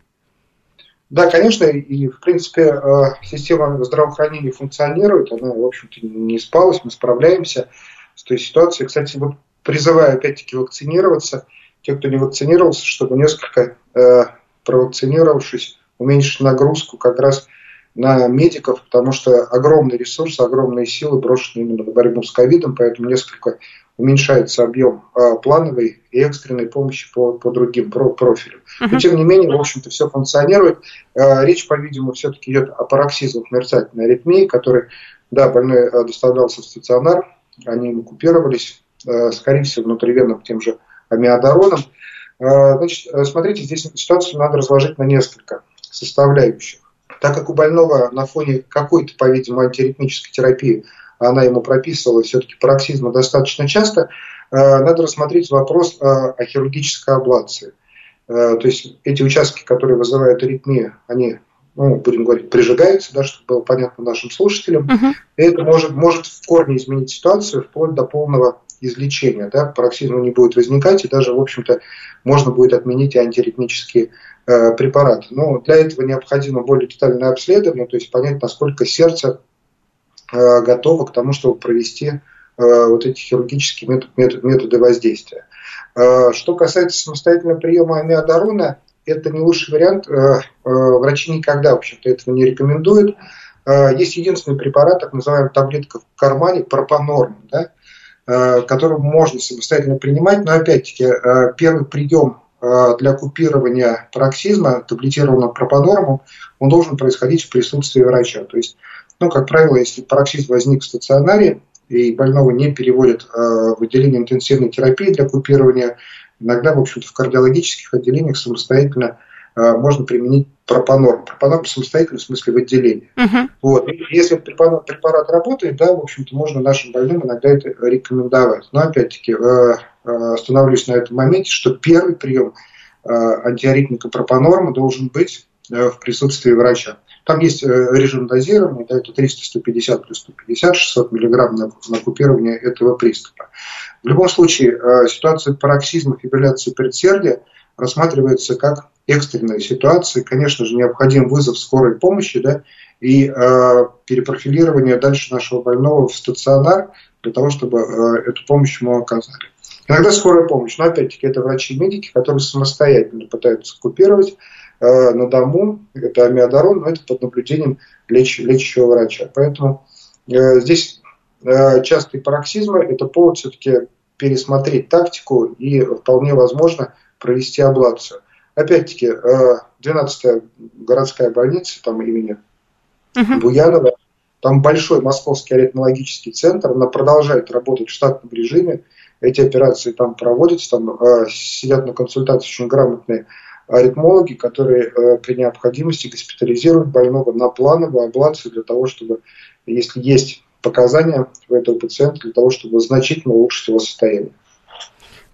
Да, конечно, и в принципе система здравоохранения функционирует, она, в общем-то, не спалась, мы справляемся с той ситуацией. Кстати, вот призываю опять-таки вакцинироваться, те, кто не вакцинировался, чтобы несколько э, провакцинировавшись, уменьшить нагрузку как раз на медиков, потому что огромный ресурс, огромные силы брошены именно на борьбу с ковидом, поэтому несколько уменьшается объем э, плановой и экстренной помощи по, по другим про- профилям. Uh-huh. Но тем не менее, в общем-то, все функционирует. Э, речь, по-видимому, все-таки идет о пароксизмах мерцательной аритмии, который, да, больной э, доставлялся в стационар, они им купировались, скорее всего, внутривенным тем же амиодароном. Значит, смотрите, здесь ситуацию надо разложить на несколько составляющих. Так как у больного на фоне какой-то, по-видимому, антиаритмической терапии, она ему прописывала все-таки пароксизма достаточно часто, надо рассмотреть вопрос о хирургической аблации. То есть эти участки, которые вызывают аритмию, они... ну, будем говорить, прижигается, да, чтобы было понятно нашим слушателям, uh-huh. и это может, может в корне изменить ситуацию вплоть до полного излечения, да, пароксизма не будет возникать, и даже, в общем-то, можно будет отменить и антиаритмические э, препараты. Но для этого необходимо более детальное обследование, то есть понять, насколько сердце э, готово к тому, чтобы провести э, вот эти хирургические метод, метод, методы воздействия. Э, что касается самостоятельного приема амиодарона, это не лучший вариант, врачи никогда, в общем-то, этого не рекомендуют. Есть единственный препарат, так называемая таблетка в кармане, пропанорм, да, которую можно самостоятельно принимать, но опять-таки первый прием для купирования пароксизма, таблетированного пропанормом, он должен происходить в присутствии врача. То есть, ну, как правило, если пароксизм возник в стационаре и больного не переводят в отделение интенсивной терапии для купирования, иногда, в общем-то, в кардиологических отделениях самостоятельно э, можно применить пропанорм. Пропанорм самостоятельно, в смысле, в отделении. Uh-huh. Вот. Если препарат, препарат работает, да, в общем-то, можно нашим больным иногда это рекомендовать. Но, опять-таки, э, э, остановлюсь на этом моменте, что первый прием э, антиаритмика пропанорма должен быть э, в присутствии врача. Там есть э, режим дозирования, да, это триста - сто пятьдесят плюс сто пятьдесят, шестьсот миллиграмм на, на купирование этого приступа. В любом случае, э, ситуация пароксизма, фибрилляции предсердия рассматривается как экстренная ситуация. Конечно же, необходим вызов скорой помощи, да, и э, перепрофилирование дальше нашего больного в стационар, для того, чтобы э, эту помощь ему оказали. Иногда скорая помощь, но опять-таки это врачи-медики, которые самостоятельно пытаются купировать э, на дому, это амиодарон, но это под наблюдением леч- лечащего врача. Поэтому э, здесь... частые пароксизмы – это повод все-таки пересмотреть тактику и вполне возможно провести аблацию. Опять-таки, двенадцатая городская больница там имени uh-huh. Буянова, там большой московский аритмологический центр, она продолжает работать в штатном режиме, эти операции там проводятся, там сидят на консультации очень грамотные аритмологи, которые э, при необходимости госпитализируют больного на плановую аблацию для того, чтобы, если есть показания у этого пациента, для того, чтобы значительно улучшить его состояние.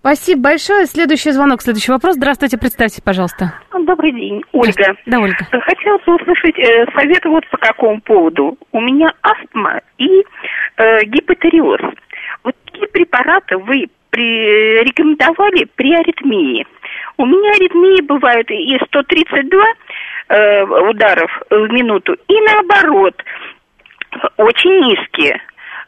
Спасибо большое. Следующий звонок, следующий вопрос. Здравствуйте, представьте, пожалуйста. Добрый день, Ольга. Да, Ольга. Хотела бы услышать э, совет вот по какому поводу. У меня астма и э, гипотериоз. Вот какие препараты вы при... рекомендовали при аритмии? У меня аритмии бывают и сто тридцать два э, ударов в минуту, и наоборот, очень низкие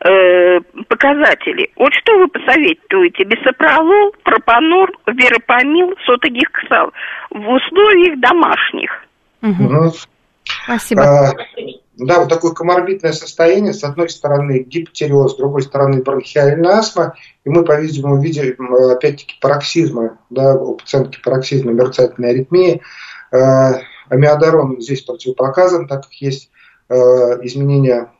э, показатели. Вот что вы посоветуете? Бисопролол, пропанор, веропамил, сотогексал в условиях домашних. Угу. Ну, спасибо. А, да, вот такое коморбидное состояние. С одной стороны гипотериоз, с другой стороны бронхиальная астма. И мы, по-видимому, видим опять-таки пароксизмы, да, у пациентки пароксизма, мерцательной аритмии. А, амиодарон здесь противопоказан, так как есть изменения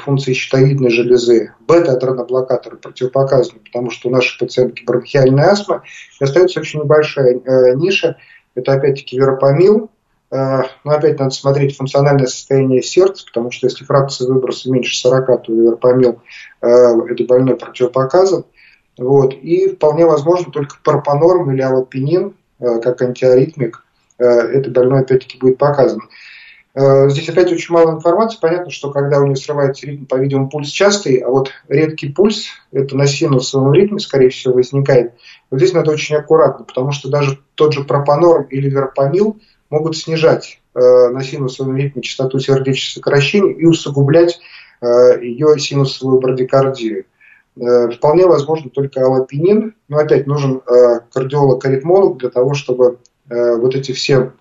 функции щитовидной железы. Бета-адреноблокаторы противопоказаны, потому что у нашей пациентки бронхиальная астма. И остается очень небольшая э, ниша. Это опять-таки веропамил. Э, но опять надо смотреть функциональное состояние сердца, потому что если фракция выброса меньше сорок, то веропамил э, это больной противопоказан. Вот. И вполне возможно только пропанорм или авапенин, э, как антиаритмик, э, это больной опять-таки будет показано. Здесь опять очень мало информации. Понятно, что когда у нее срывается ритм, по-видимому, пульс частый, а вот редкий пульс, это на синусовом ритме, скорее всего, возникает. Вот здесь надо очень аккуратно, потому что даже тот же пропанорм или веропамил могут снижать э, на синусовом ритме частоту сердечных сокращений и усугублять э, ее синусовую брадикардию. Э, вполне возможно только авапенин, но опять нужен э, кардиолог-аритмолог для того, чтобы э, вот эти все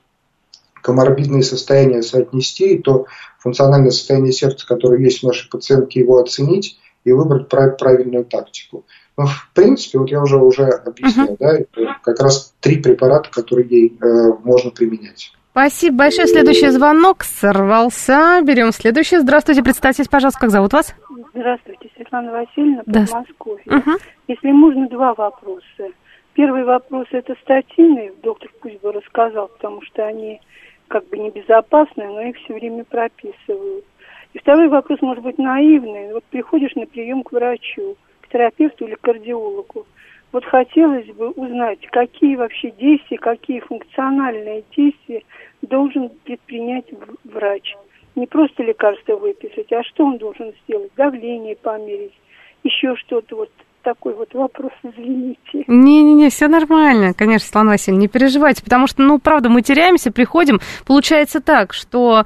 коморбидные состояния соотнести, и то функциональное состояние сердца, которое есть у нашей пациентки, его оценить и выбрать правильную тактику. Но в принципе, вот я уже, уже объяснил, uh-huh. да, это как раз три препарата, которые ей э, можно применять. Спасибо большое. Следующий звонок сорвался. Берем следующий. Здравствуйте, представьтесь, пожалуйста, как зовут вас? Здравствуйте, Светлана Васильевна, да. Подмосковье. Uh-huh. Если можно, два вопроса. Первый вопрос – это статины. Доктор пусть бы рассказал, потому что они как бы небезопасны, но их все время прописывают. И второй вопрос может быть наивный. Вот приходишь на прием к врачу, к терапевту или к кардиологу. Вот хотелось бы узнать, какие вообще действия, какие функциональные действия должен предпринять врач. Не просто лекарство выписать, а что он должен сделать? Давление померить, еще что-то вот. Такой вот вопрос, извините. Не-не-не, все нормально, конечно, Светлана Васильевна, не переживайте, потому что, ну, правда, мы теряемся, приходим. Получается так, что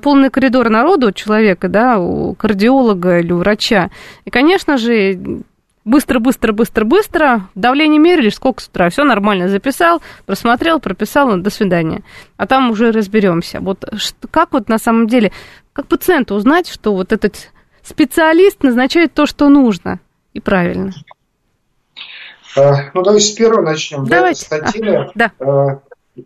полный коридор народу у человека, да, у кардиолога или у врача. И, конечно же, быстро-быстро-быстро-быстро, давление мерили, сколько с утра, все нормально, записал, просмотрел, прописал, до свидания. А там уже разберемся. Вот как вот на самом деле, как пациенту узнать, что вот этот специалист назначает то, что нужно? И правильно. Ну, давайте с первого начнем. Давайте. Да, статины, а, да.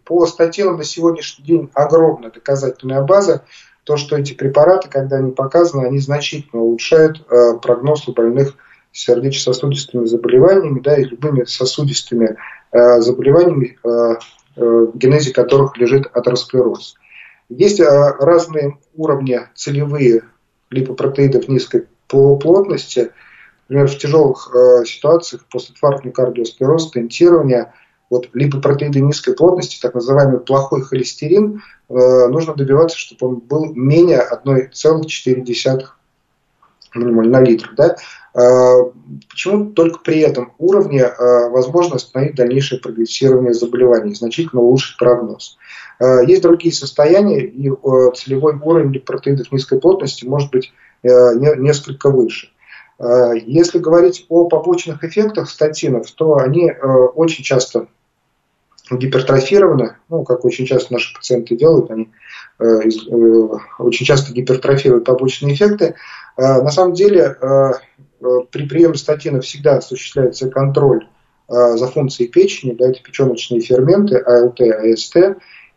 По статинам на сегодняшний день огромная доказательная база. То, что эти препараты, когда они показаны, они значительно улучшают прогноз у больных с сердечно-сосудистыми заболеваниями, да, и любыми сосудистыми заболеваниями, в генезе которых лежит атеросклероз. Есть разные уровни целевые липопротеидов низкой плотности. Например, в тяжелых э, ситуациях постинфарктный кардиосклероз, стентирование, вот, липопротеиды низкой плотности, так называемый плохой холестерин, э, нужно добиваться, чтобы он был менее одна целая четыре десятых на литр. Да? Э, почему только при этом уровне э, возможно остановить дальнейшее прогрессирование заболеваний, значительно улучшить прогноз. Э, есть другие состояния, и э, целевой уровень липопротеидов низкой плотности может быть э, не, несколько выше. Если говорить о побочных эффектах статинов, то они очень часто гипертрофированы, ну, как очень часто наши пациенты делают, они очень часто гипертрофируют побочные эффекты. На самом деле при приеме статинов всегда осуществляется контроль за функцией печени, да, это печеночные ферменты, АЛТ, АСТ.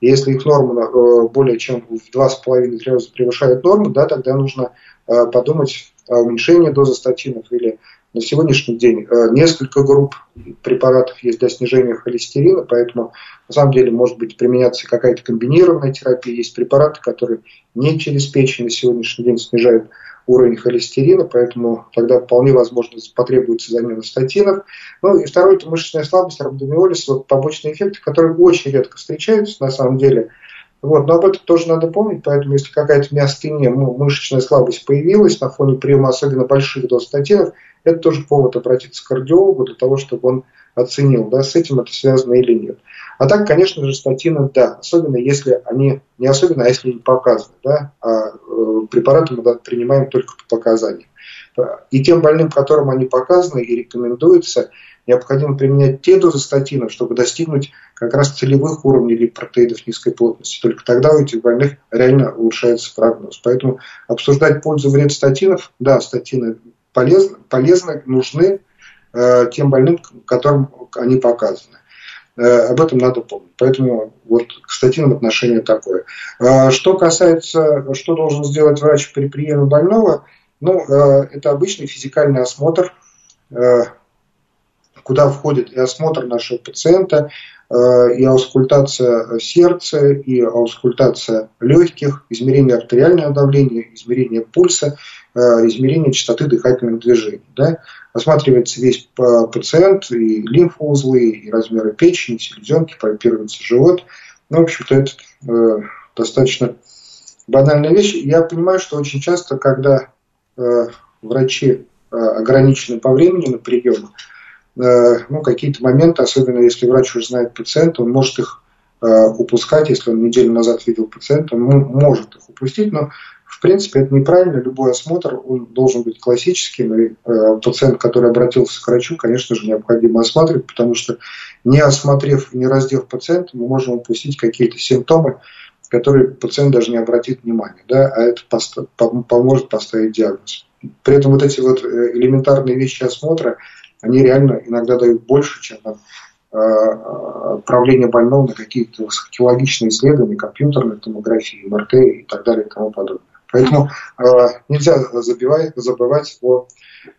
Если их норма более чем в два с половиной раза превышает норму, да, тогда нужно подумать о уменьшении дозы статинов или На сегодняшний день несколько групп препаратов есть для снижения холестерина, поэтому на самом деле может быть применяться какая-то комбинированная терапия. Есть препараты, которые не через печень на сегодняшний день снижают уровень холестерина, поэтому тогда вполне возможно потребуется замена статинов. Ну и второе, это мышечная слабость, рамдомиолиз, вот побочные эффекты, которые очень редко встречаются на самом деле. Вот, но об этом тоже надо помнить, поэтому если какая-то миостения, мышечная слабость появилась на фоне приема особенно больших доз статинов, это тоже повод обратиться к кардиологу для того, чтобы он оценил, да, с этим это связано или нет. А так, конечно же, статины, да, особенно если они, не особенно, а если не показаны, да, а препараты мы принимаем только по показаниям. И тем больным, которым они показаны и рекомендуются, необходимо применять те дозы статинов, чтобы достигнуть как раз целевых уровней липопротеидов низкой плотности. Только тогда у этих больных реально улучшается прогноз. Поэтому обсуждать пользу и вред статинов, да, статины полезны, полезны нужны э, тем больным, которым они показаны. Э, об этом надо помнить. Поэтому вот к статинам отношение такое. Э, что касается, что должен сделать врач при приеме больного, ну, э, это обычный физикальный осмотр, э, куда входит и осмотр нашего пациента, и аускультация сердца, и аускультация легких, измерение артериального давления, измерение пульса, измерение частоты дыхательных движений. Да? Осматривается весь пациент, и лимфоузлы, и размеры печени, селезенки, пальпируется живот. Ну, в общем-то, это достаточно банальная вещь. Я понимаю, что очень часто, когда врачи ограничены по времени на приемы, ну, какие-то моменты, особенно если врач уже знает пациента, он может их э, упускать. Если он неделю назад видел пациента, он может их упустить, но в принципе это неправильно. Любой осмотр, он должен быть классическим, и э, пациент, который обратился к врачу, конечно же, необходимо осматривать, потому что не осмотрев и не раздев пациента, мы можем упустить какие-то симптомы, которые пациент даже не обратит внимания, да, а это поста- поможет поставить диагноз. При этом вот эти вот элементарные вещи осмотра, они реально иногда дают больше, чем там, э, отправление больного на какие-то высокотехнологичные исследования, компьютерные томографии, эм эр тэ и так далее и тому подобное. Поэтому э, нельзя забивать, забывать о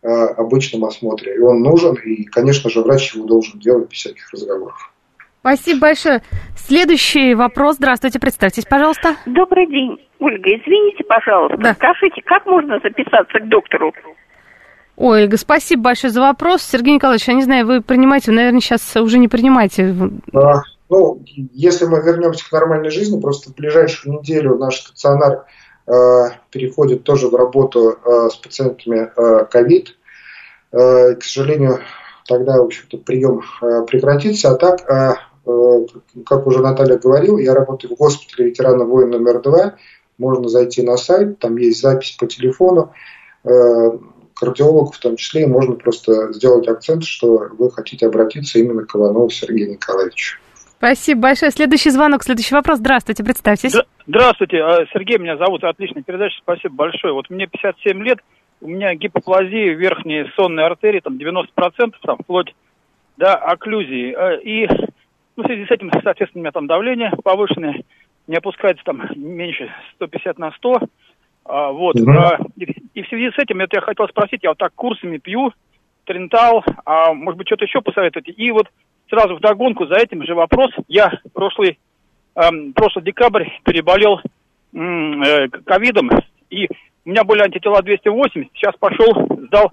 э, обычном осмотре. И он нужен, и, конечно же, врач его должен делать без всяких разговоров. Спасибо большое. Следующий вопрос. Здравствуйте, представьтесь, пожалуйста. Добрый день, Ольга. Извините, пожалуйста, да. Скажите, как можно записаться к доктору? Ой, Ольга, спасибо большое за вопрос. Сергей Николаевич, я не знаю, вы принимаете, вы, наверное, сейчас уже не принимаете. А, ну, если мы вернемся к нормальной жизни, просто в ближайшую неделю наш стационар э, переходит тоже в работу э, с пациентами ковид. Э, э, к сожалению, тогда, в общем-то, прием э, прекратится. А так, э, э, как уже Наталья говорила, я работаю в госпитале ветерана войн номер два. Можно зайти на сайт, там есть запись по телефону. Э, кардиологу в том числе, и можно просто сделать акцент, что вы хотите обратиться именно к Иванову Сергею Николаевичу. Спасибо большое. Следующий звонок, следующий вопрос. Здравствуйте, представьтесь. Здравствуйте, Сергей меня зовут. Отличная передача, спасибо большое. Вот мне пятьдесят семь лет, у меня гипоплазия верхней сонной артерии, там девяносто процентов, там, вплоть до окклюзии. И ну, в связи с этим, соответственно, у меня там давление повышенное, не опускается там меньше сто пятьдесят на сто. А, вот, угу. а, и, и в связи с этим это я хотел спросить, я вот так курсами пью, Трентал, а может быть что-то еще посоветуете? И вот сразу вдогонку за этим же вопрос, я прошлый, эм, прошлый декабрь переболел эм, э, ковидом, и у меня были антитела двести восемьдесят, сейчас пошел, сдал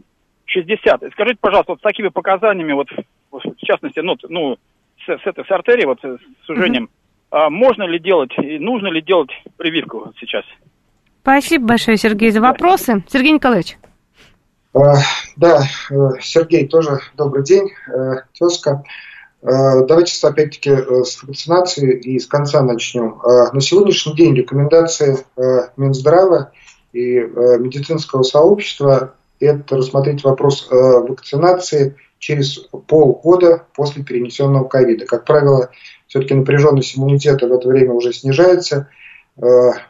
шестьдесят. И скажите, пожалуйста, вот с такими показаниями, вот в частности, ну, ну с, с этой с артерией, вот с сужением, угу. а можно ли делать, и нужно ли делать прививку вот сейчас? Спасибо большое, Сергей, за вопросы. Сергей Николаевич. Да, Сергей, тоже добрый день, тезка. Давайте опять-таки с вакцинации и с конца начнем. На сегодняшний день рекомендации Минздрава и медицинского сообщества – это рассмотреть вопрос вакцинации через полгода после перенесенного ковида. Как правило, все-таки напряженность иммунитета в это время уже снижается.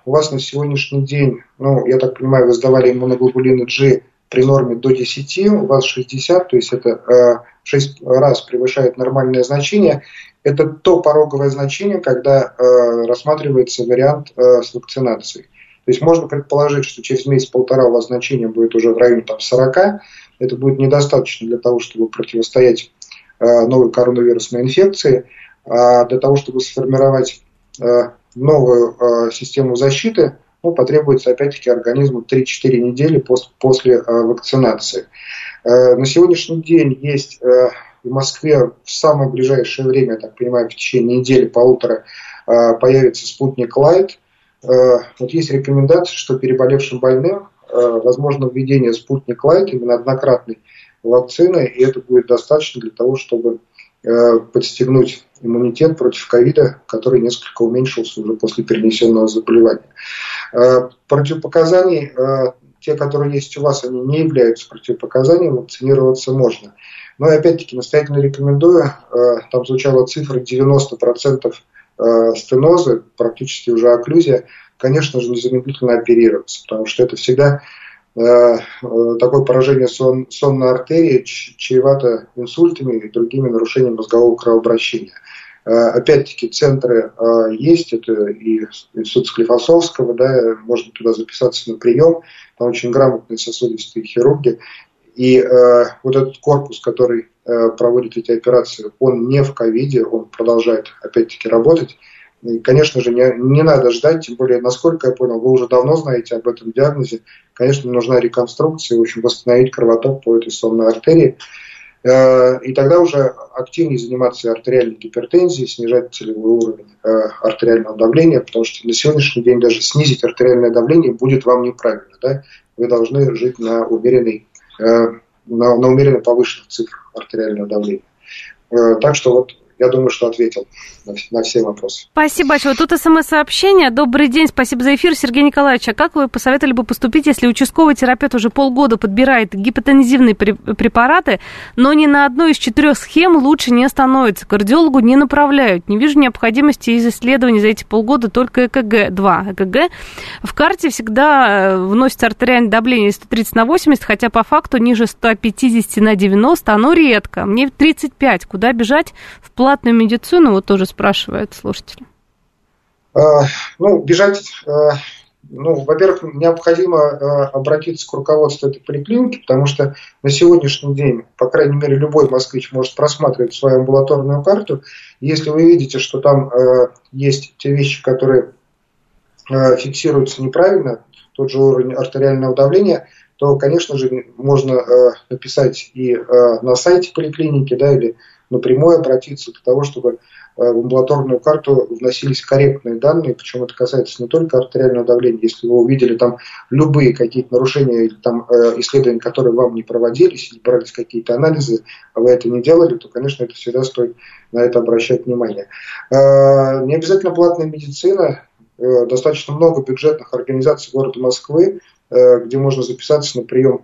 У вас на сегодняшний день, ну, я так понимаю, вы сдавали иммуноглобулины G при норме до десяти, у вас шестьдесят, то есть это в шесть раз превышает нормальное значение. Это то пороговое значение, когда рассматривается вариант с вакцинацией. То есть можно предположить, что через месяц-полтора у вас значение будет уже в районе там, сорока, это будет недостаточно для того, чтобы противостоять новой коронавирусной инфекции, а для того, чтобы сформировать новую систему защиты, ну, потребуется опять-таки организму три-четыре недели после вакцинации. На сегодняшний день есть в Москве в самое ближайшее время, я так понимаю, в течение недели-полутора появится спутник Лайт. Вот есть рекомендация, что переболевшим больным возможно введение спутник Лайт именно однократной вакцины, и это будет достаточно для того, чтобы подстегнуть иммунитет против ковида, который несколько уменьшился уже после перенесенного заболевания. Противопоказаний, те, которые есть у вас, они не являются противопоказанием, вакцинироваться можно. Но опять-таки настоятельно рекомендую, там звучала цифра девяносто процентов стенозы, практически уже окклюзия, конечно же, незамедлительно оперироваться, потому что это всегда такое поражение сон, сонной артерии чревато инсультами и другими нарушениями мозгового кровообращения. Опять-таки центры есть, это и институт Склифосовского, да, можно туда записаться на прием, там очень грамотные сосудистые хирурги. И э, вот этот корпус, который э, проводит эти операции, он не в ковиде, он продолжает опять-таки работать. И, конечно же, не, не надо ждать, тем более, насколько я понял, вы уже давно знаете об этом диагнозе. Конечно, нужна реконструкция, в общем, восстановить кровоток по этой сонной артерии. Э, и тогда уже активнее заниматься артериальной гипертензией, снижать целевой уровень э, артериального давления, потому что на сегодняшний день даже снизить артериальное давление будет вам неправильно. Да? Вы должны жить на умеренной На, на умеренно повышенных цифрах артериального давления. Так что вот я думаю, что ответил на, на все вопросы. Спасибо большое. Тут смс-сообщение. Добрый день, спасибо за эфир. Сергей Николаевич, а как вы посоветовали бы поступить, если участковый терапевт уже полгода подбирает гипотензивные препараты, но ни на одной из четырех схем лучше не становится? Кардиологу не направляют. Не вижу необходимости из исследований за эти полгода, только ЭКГ два. ЭКГ в карте всегда вносится артериальное давление сто тридцать на восемьдесят, хотя по факту ниже сто пятьдесят на девяносто, оно редко. Мне тридцать пять. Куда бежать в плане платную медицину, вот тоже спрашивают слушатели. Ну, бежать, ну, во-первых, необходимо обратиться к руководству этой поликлиники, потому что на сегодняшний день, по крайней мере, любой москвич может просматривать свою амбулаторную карту. Если вы видите, что там есть те вещи, которые фиксируются неправильно, тот же уровень артериального давления, то, конечно же, можно написать и на сайте поликлиники, да, или напрямую обратиться для того, чтобы в амбулаторную карту вносились корректные данные, причем это касается не только артериального давления. Если вы увидели там любые какие-то нарушения или там исследования, которые вам не проводились, или брались какие-то анализы, а вы это не делали, то, конечно, это всегда стоит на это обращать внимание. Не обязательно платная медицина. Достаточно много бюджетных организаций города Москвы, где можно записаться на прием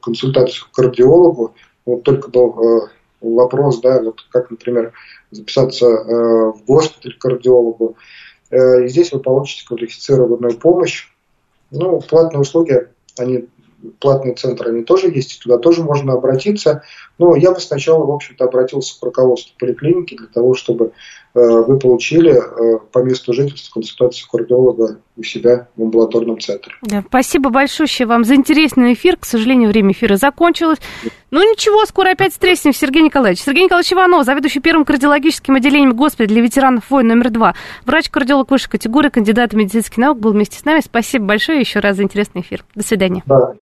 консультацию к кардиологу. Вот только был вопрос, да, вот как, например, записаться э, в госпиталь к кардиологу. Э, и здесь вы получите квалифицированную помощь. Ну, платные услуги, они, платные центры, они тоже есть, и туда тоже можно обратиться. Но я бы сначала, в общем-то, обратился к руководству поликлиники для того, чтобы э, вы получили э, по месту жительства консультацию кардиолога у себя в амбулаторном центре. Да, спасибо большое вам за интересный эфир. К сожалению, время эфира закончилось. Ну ничего, скоро опять встретимся, Сергей Николаевич. Сергей Николаевич Иванов, заведующий первым кардиологическим отделением госпиталя для ветеранов войн номер два, врач-кардиолог высшей категории, кандидат медицинских наук, был вместе с нами. Спасибо большое еще раз за интересный эфир. До свидания. Да.